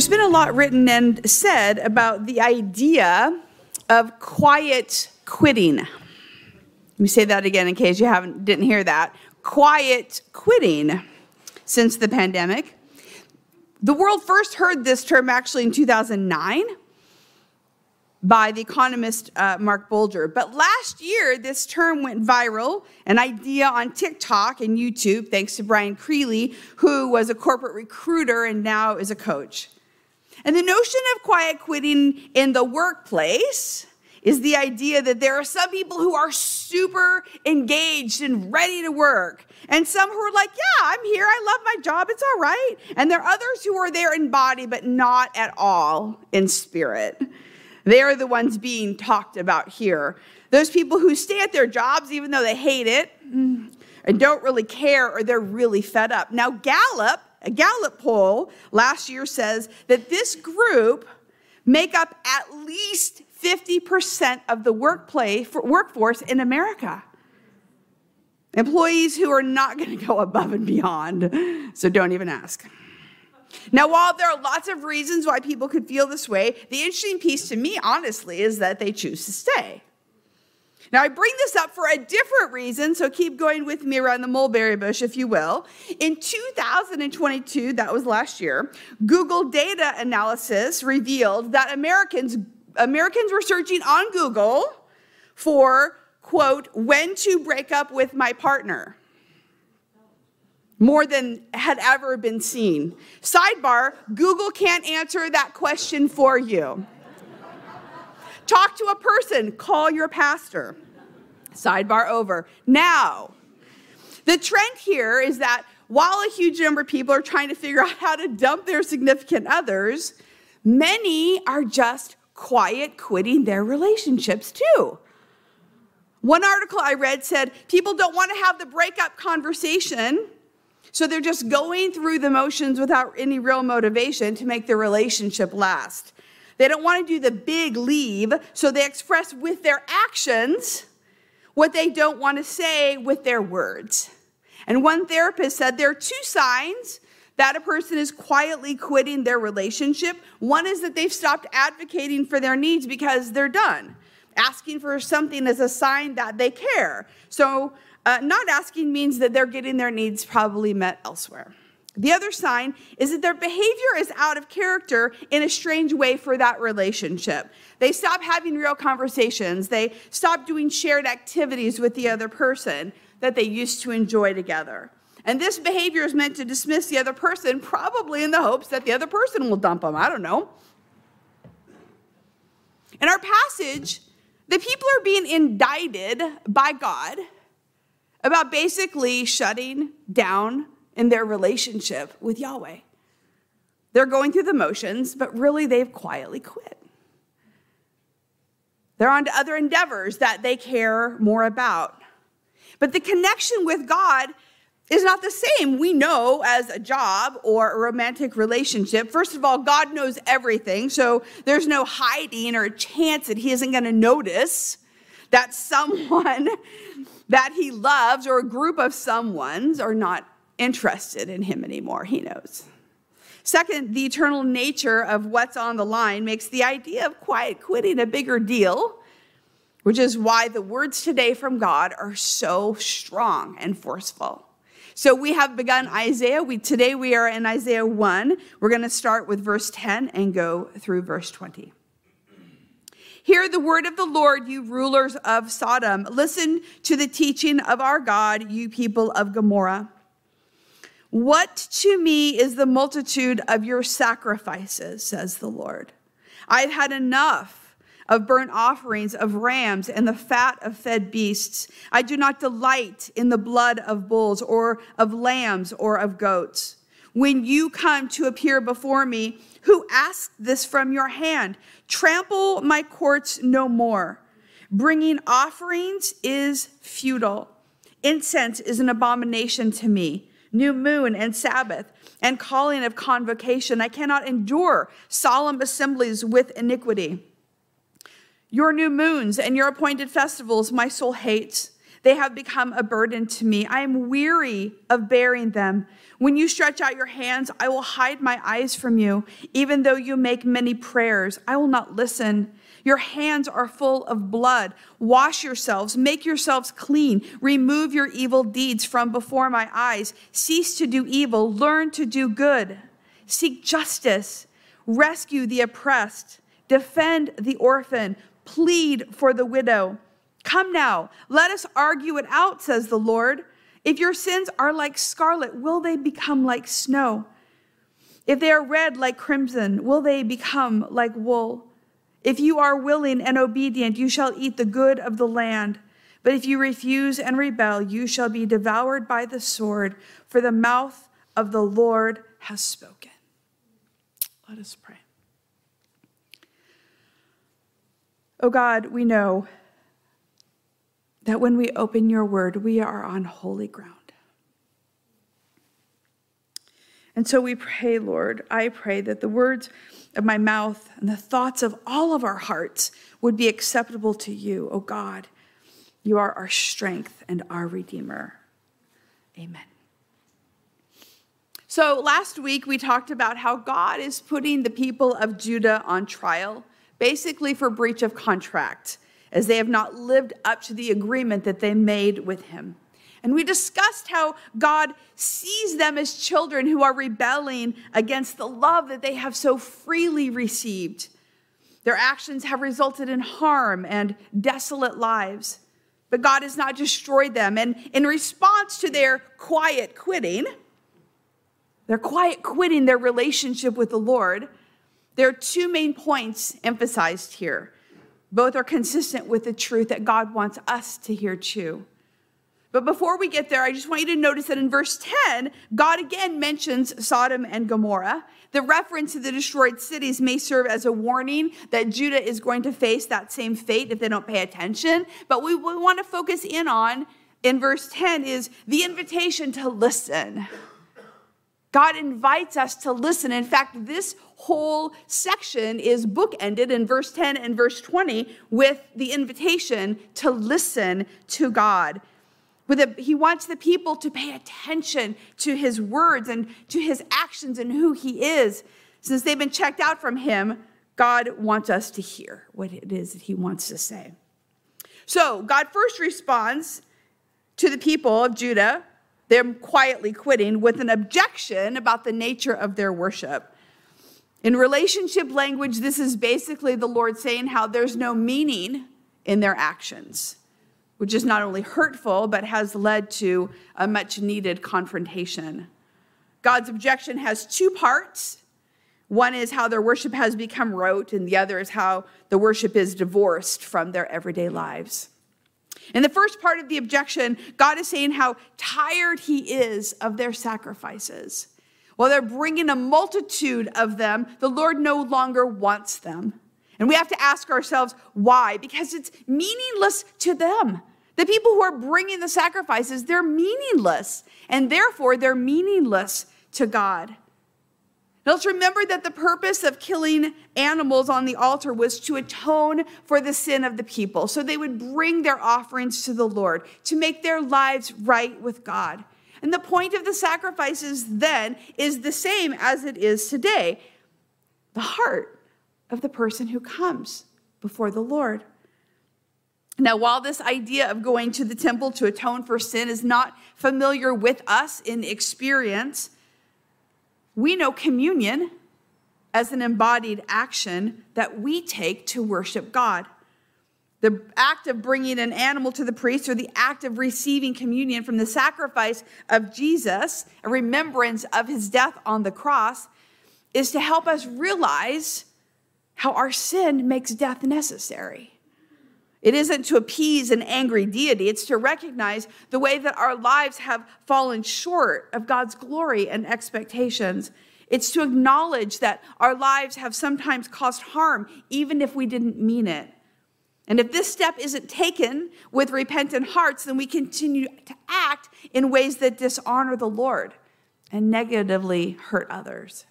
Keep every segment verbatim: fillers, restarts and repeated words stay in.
There's been a lot written and said about the idea of quiet quitting. Let me say that again in case you haven't didn't hear that. Quiet quitting since the pandemic. The world first heard this term actually in two thousand nine by the economist uh, Mark Bolger. But last year, this term went viral, an idea on TikTok and YouTube, thanks to Brian Creeley, who was a corporate recruiter and now is a coach. And the notion of quiet quitting in the workplace is the idea that there are some people who are super engaged and ready to work, and some who are like, yeah, I'm here, I love my job, it's all right. And there are others who are there in body, but not at all in spirit. They are the ones being talked about here. Those people who stay at their jobs, even though they hate it, and don't really care, or they're really fed up. Now, Gallup, a Gallup poll last year says that this group make up at least fifty percent of the workplace workforce in America. Employees who are not going to go above and beyond, so don't even ask. Now, while there are lots of reasons why people could feel this way, the interesting piece to me, honestly, is that they choose to stay. Now, I bring this up for a different reason, so keep going with me around the mulberry bush, if you will. In two thousand twenty-two, that was last year, Google data analysis revealed that Americans, Americans were searching on Google for, quote, when to break up with my partner, more than had ever been seen. Sidebar, Google can't answer that question for you. Talk to a person, call your pastor. Sidebar over. Now, the trend here is that while a huge number of people are trying to figure out how to dump their significant others, many are just quiet quitting their relationships too. One article I read said people don't want to have the breakup conversation, so they're just going through the motions without any real motivation to make their relationship last. They don't want to do the big leave, so they express with their actions what they don't want to say with their words. And one therapist said there are two signs that a person is quietly quitting their relationship. One is that they've stopped advocating for their needs because they're done. Asking for something is a sign that they care. So Uh, not asking means that they're getting their needs probably met elsewhere. The other sign is that their behavior is out of character in a strange way for that relationship. They stop having real conversations. They stop doing shared activities with the other person that they used to enjoy together. And this behavior is meant to dismiss the other person, probably in the hopes that the other person will dump them. I don't know. In our passage, the people are being indicted by God about basically shutting down in their relationship with Yahweh. They're going through the motions, but really they've quietly quit. They're on to other endeavors that they care more about. But the connection with God is not the same, we know, as a job or a romantic relationship. First of all, God knows everything, so there's no hiding or a chance that he isn't going to notice that someone that he loves or a group of someones are not interested in him anymore. He knows. Second, the eternal nature of what's on the line makes the idea of quiet quitting a bigger deal, which is why the words today from God are so strong and forceful. So we have begun Isaiah. We, today we are in Isaiah one. We're going to start with verse ten and go through verse twenty. Hear the word of the Lord, you rulers of Sodom. Listen to the teaching of our God, you people of Gomorrah. What to me is the multitude of your sacrifices, says the Lord. I've had enough of burnt offerings of rams and the fat of fed beasts. I do not delight in the blood of bulls or of lambs or of goats. When you come to appear before me, who asked this from your hand? Trample my courts no more. Bringing offerings is futile. Incense is an abomination to me. New moon and Sabbath and calling of convocation. I cannot endure solemn assemblies with iniquity. Your new moons and your appointed festivals my soul hates. They have become a burden to me. I am weary of bearing them. When you stretch out your hands, I will hide my eyes from you. Even though you make many prayers, I will not listen. Your hands are full of blood. Wash yourselves, make yourselves clean. Remove your evil deeds from before my eyes. Cease to do evil, learn to do good. Seek justice, rescue the oppressed, defend the orphan, plead for the widow. Come now, let us argue it out, says the Lord. If your sins are like scarlet, will they become like snow? If they are red like crimson, will they become like wool? If you are willing and obedient, you shall eat the good of the land. But if you refuse and rebel, you shall be devoured by the sword, for the mouth of the Lord has spoken. Let us pray. Oh God, we know that when we open your word, we are on holy ground. And so we pray, Lord, I pray that the words of my mouth and the thoughts of all of our hearts would be acceptable to you, O God. You are our strength and our Redeemer. Amen. So last week we talked about how God is putting the people of Judah on trial, basically for breach of contract, as they have not lived up to the agreement that they made with him. And we discussed how God sees them as children who are rebelling against the love that they have so freely received. Their actions have resulted in harm and desolate lives, but God has not destroyed them. And in response to their quiet quitting, their quiet quitting their relationship with the Lord, there are two main points emphasized here. Both are consistent with the truth that God wants us to hear too. But before we get there, I just want you to notice that in verse ten, God again mentions Sodom and Gomorrah. The reference to the destroyed cities may serve as a warning that Judah is going to face that same fate if they don't pay attention. But what we want to focus in on in verse ten is the invitation to listen. God invites us to listen. In fact, this whole section is bookended in verse ten and verse twenty with the invitation to listen to God. With a, he wants the people to pay attention to his words and to his actions and who he is. Since they've been checked out from him, God wants us to hear what it is that he wants to say. So God first responds to the people of Judah, them quietly quitting, with an objection about the nature of their worship. In relationship language, this is basically the Lord saying how there's no meaning in their actions, which is not only hurtful, but has led to a much-needed confrontation. God's objection has two parts. One is how their worship has become rote, and the other is how the worship is divorced from their everyday lives. In the first part of the objection, God is saying how tired he is of their sacrifices. While they're bringing a multitude of them, the Lord no longer wants them. And we have to ask ourselves why, because it's meaningless to them. The people who are bringing the sacrifices, they're meaningless, and therefore they're meaningless to God. Now let's remember that the purpose of killing animals on the altar was to atone for the sin of the people, so they would bring their offerings to the Lord, to make their lives right with God. And the point of the sacrifices then is the same as it is today: the heart of the person who comes before the Lord. Now, while this idea of going to the temple to atone for sin is not familiar with us in experience, we know communion as an embodied action that we take to worship God. The act of bringing an animal to the priest, or the act of receiving communion from the sacrifice of Jesus, a remembrance of his death on the cross, is to help us realize how our sin makes death necessary. It isn't to appease an angry deity. It's to recognize the way that our lives have fallen short of God's glory and expectations. It's to acknowledge that our lives have sometimes caused harm, even if we didn't mean it. And if this step isn't taken with repentant hearts, then we continue to act in ways that dishonor the Lord and negatively hurt others.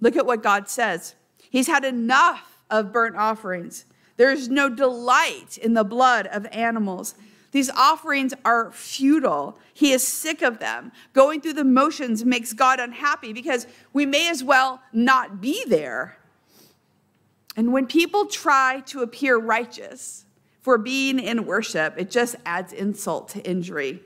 Look at what God says. He's had enough of burnt offerings. There is no delight in the blood of animals. These offerings are futile. He is sick of them. Going through the motions makes God unhappy because we may as well not be there. And when people try to appear righteous for being in worship, it just adds insult to injury.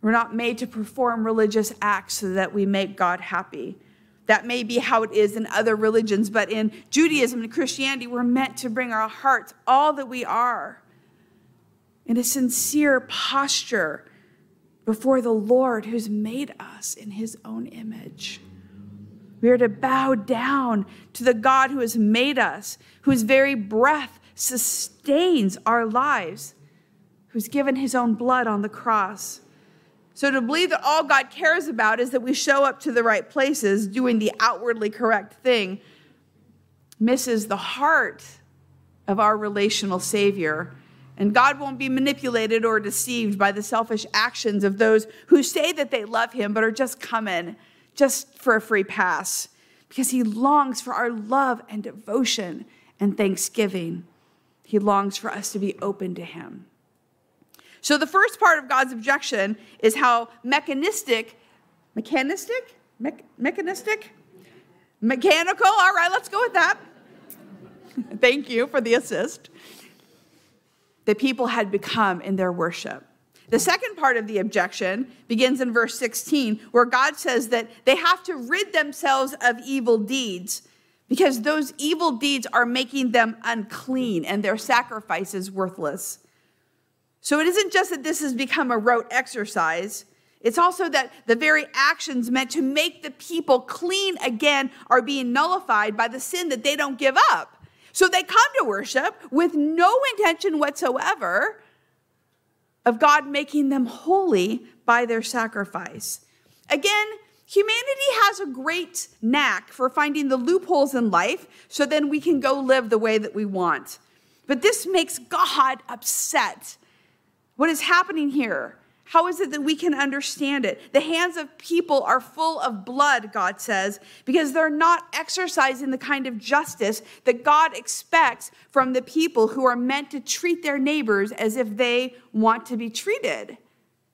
We're not made to perform religious acts so that we make God happy. That may be how it is in other religions, but in Judaism and Christianity, we're meant to bring our hearts, all that we are, in a sincere posture before the Lord who's made us in his own image. We are to bow down to the God who has made us, whose very breath sustains our lives, who's given his own blood on the cross. So to believe that all God cares about is that we show up to the right places, doing the outwardly correct thing, misses the heart of our relational Savior. And God won't be manipulated or deceived by the selfish actions of those who say that they love him but are just coming just for a free pass, because he longs for our love and devotion and thanksgiving. He longs for us to be open to him. So the first part of God's objection is how mechanistic, mechanistic, Me- mechanistic, mechanical. All right, let's go with that. Thank you for the assist. The people had become in their worship. The second part of the objection begins in verse sixteen, where God says that they have to rid themselves of evil deeds because those evil deeds are making them unclean and their sacrifices worthless. So it isn't just that this has become a rote exercise. It's also that the very actions meant to make the people clean again are being nullified by the sin that they don't give up. So they come to worship with no intention whatsoever of God making them holy by their sacrifice. Again, humanity has a great knack for finding the loopholes in life so then we can go live the way that we want. But this makes God upset. What is happening here? How is it that we can understand it? The hands of people are full of blood, God says, because they're not exercising the kind of justice that God expects from the people who are meant to treat their neighbors as if they want to be treated,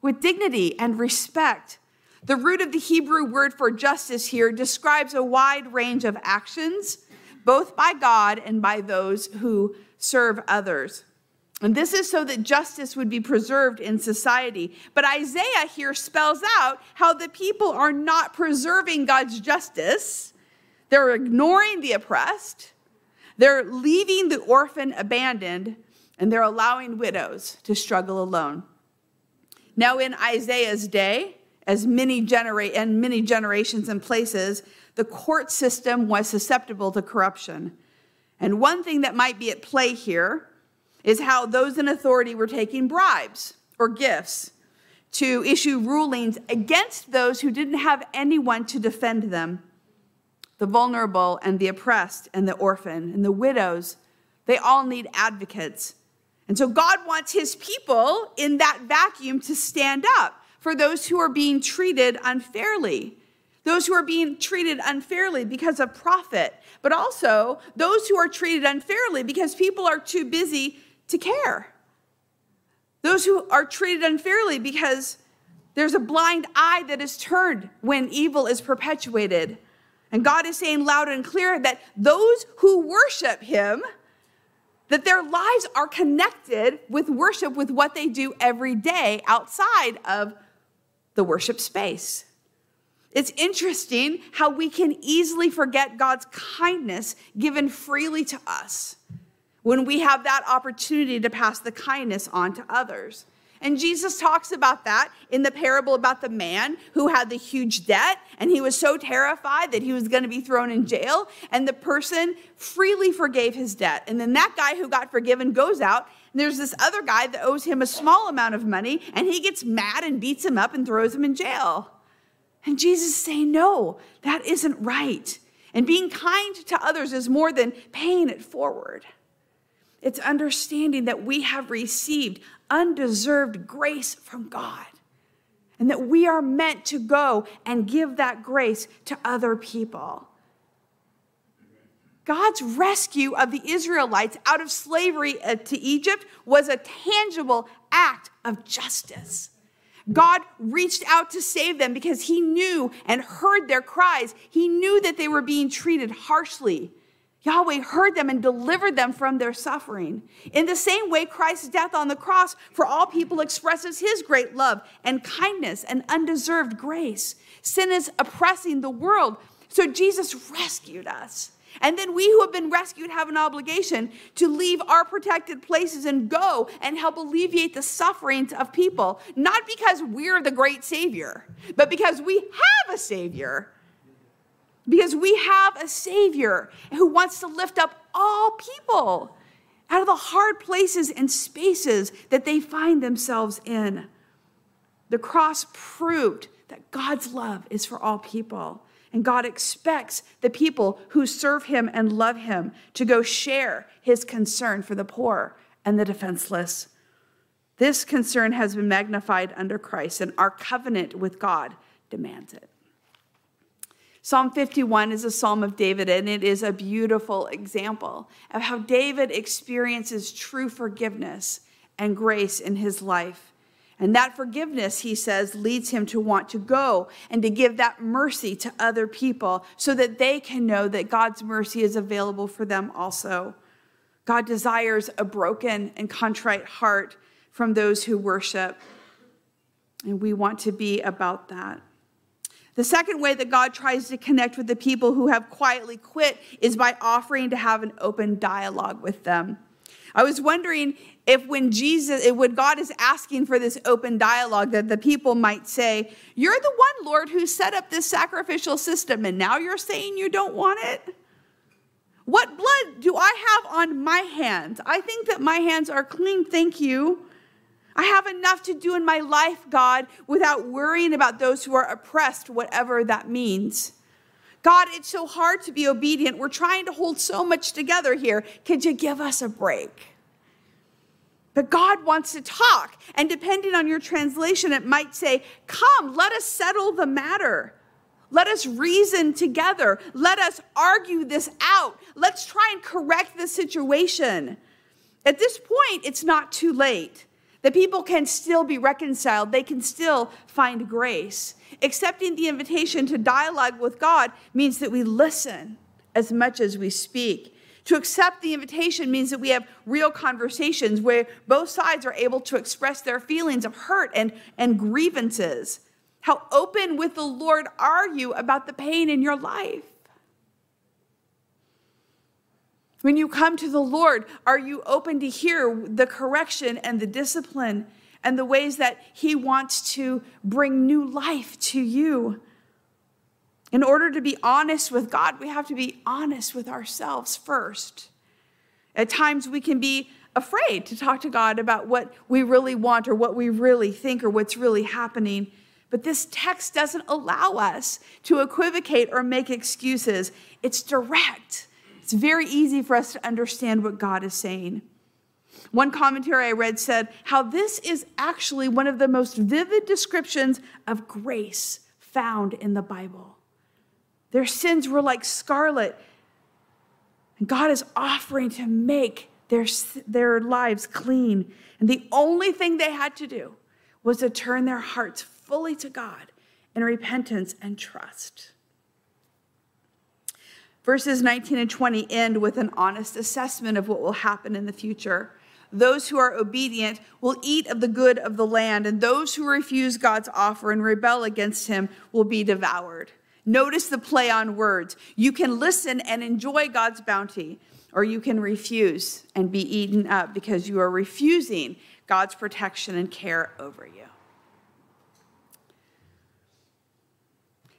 with dignity and respect. The root of the Hebrew word for justice here describes a wide range of actions, both by God and by those who serve others. And this is so that justice would be preserved in society. But Isaiah here spells out how the people are not preserving God's justice. They're ignoring the oppressed. They're leaving the orphan abandoned. And they're allowing widows to struggle alone. Now in Isaiah's day, as many genera- and many generations and places, the court system was susceptible to corruption. And one thing that might be at play here is how those in authority were taking bribes or gifts to issue rulings against those who didn't have anyone to defend them. The vulnerable and the oppressed and the orphan and the widows, they all need advocates. And so God wants his people in that vacuum to stand up for those who are being treated unfairly. Those who are being treated unfairly because of profit, but also those who are treated unfairly because people are too busy to care. Those who are treated unfairly because there's a blind eye that is turned when evil is perpetuated. And God is saying loud and clear that those who worship him, that their lives are connected with worship, with what they do every day outside of the worship space. It's interesting how we can easily forget God's kindness given freely to us when we have that opportunity to pass the kindness on to others. And Jesus talks about that in the parable about the man who had the huge debt, and he was so terrified that he was going to be thrown in jail, and the person freely forgave his debt. And then that guy who got forgiven goes out, and there's this other guy that owes him a small amount of money, and he gets mad and beats him up and throws him in jail. And Jesus is saying, no, that isn't right. And being kind to others is more than paying it forward. It's understanding that we have received undeserved grace from God and that we are meant to go and give that grace to other people. God's rescue of the Israelites out of slavery to Egypt was a tangible act of justice. God reached out to save them because he knew and heard their cries. He knew that they were being treated harshly. Yahweh heard them and delivered them from their suffering. In the same way, Christ's death on the cross for all people expresses his great love and kindness and undeserved grace. Sin is oppressing the world, so Jesus rescued us. And then we who have been rescued have an obligation to leave our protected places and go and help alleviate the sufferings of people, not because we're the great Savior, but because we have a Savior. Because we have a Savior who wants to lift up all people out of the hard places and spaces that they find themselves in. The cross proved that God's love is for all people. And God expects the people who serve him and love him to go share his concern for the poor and the defenseless. This concern has been magnified under Christ, and our covenant with God demands it. Psalm fifty-one is a psalm of David, and it is a beautiful example of how David experiences true forgiveness and grace in his life. And that forgiveness, he says, leads him to want to go and to give that mercy to other people so that they can know that God's mercy is available for them also. God desires a broken and contrite heart from those who worship, and we want to be about that. The second way that God tries to connect with the people who have quietly quit is by offering to have an open dialogue with them. I was wondering if when Jesus, when God is asking for this open dialogue, that the people might say, "You're the one, Lord, who set up this sacrificial system, and now you're saying you don't want it? What blood do I have on my hands? I think that my hands are clean, thank you. I have enough to do in my life, God, without worrying about those who are oppressed, whatever that means. God, it's so hard to be obedient. We're trying to hold so much together here. Could you give us a break?" But God wants to talk. And depending on your translation, it might say, "Come, let us settle the matter. Let us reason together. Let us argue this out. Let's try and correct the situation." At this point, it's not too late. The people can still be reconciled. They can still find grace. Accepting the invitation to dialogue with God means that we listen as much as we speak. To accept the invitation means that we have real conversations where both sides are able to express their feelings of hurt and, and grievances. How open with the Lord are you about the pain in your life? When you come to the Lord, are you open to hear the correction and the discipline and the ways that he wants to bring new life to you? In order to be honest with God, we have to be honest with ourselves first. At times we can be afraid to talk to God about what we really want or what we really think or what's really happening. But this text doesn't allow us to equivocate or make excuses. It's direct. It's very easy for us to understand what God is saying. One commentary I read said how this is actually one of the most vivid descriptions of grace found in the Bible. Their sins were like scarlet, and God is offering to make their, their lives clean. And the only thing they had to do was to turn their hearts fully to God in repentance and trust. Verses nineteen and twenty end with an honest assessment of what will happen in the future. Those who are obedient will eat of the good of the land, and those who refuse God's offer and rebel against him will be devoured. Notice the play on words. You can listen and enjoy God's bounty, or you can refuse and be eaten up because you are refusing God's protection and care over you.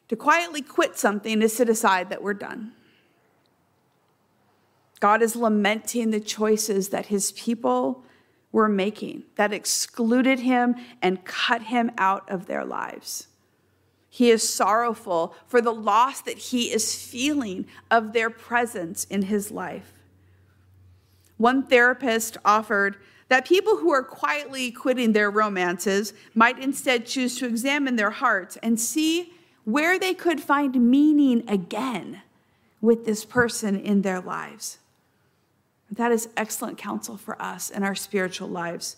To quietly quit something is to decide that we're done. God is lamenting the choices that his people were making that excluded him and cut him out of their lives. He is sorrowful for the loss that he is feeling of their presence in his life. One therapist offered that people who are quietly quitting their romances might instead choose to examine their hearts and see where they could find meaning again with this person in their lives. That is excellent counsel for us in our spiritual lives.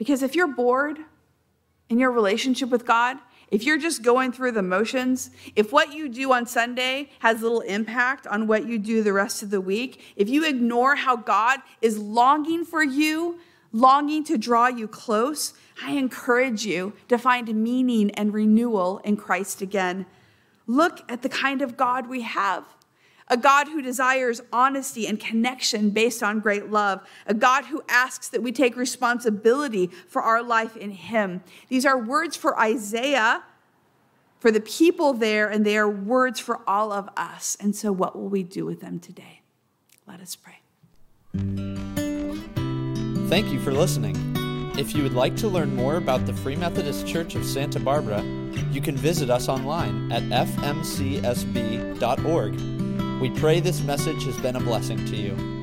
Because if you're bored in your relationship with God, if you're just going through the motions, if what you do on Sunday has little impact on what you do the rest of the week, if you ignore how God is longing for you, longing to draw you close, I encourage you to find meaning and renewal in Christ again. Look at the kind of God we have. A God who desires honesty and connection based on great love. A God who asks that we take responsibility for our life in him. These are words for Isaiah, for the people there, and they are words for all of us. And so what will we do with them today? Let us pray. Thank you for listening. If you would like to learn more about the Free Methodist Church of Santa Barbara, you can visit us online at f m c s b dot org. We pray this message has been a blessing to you.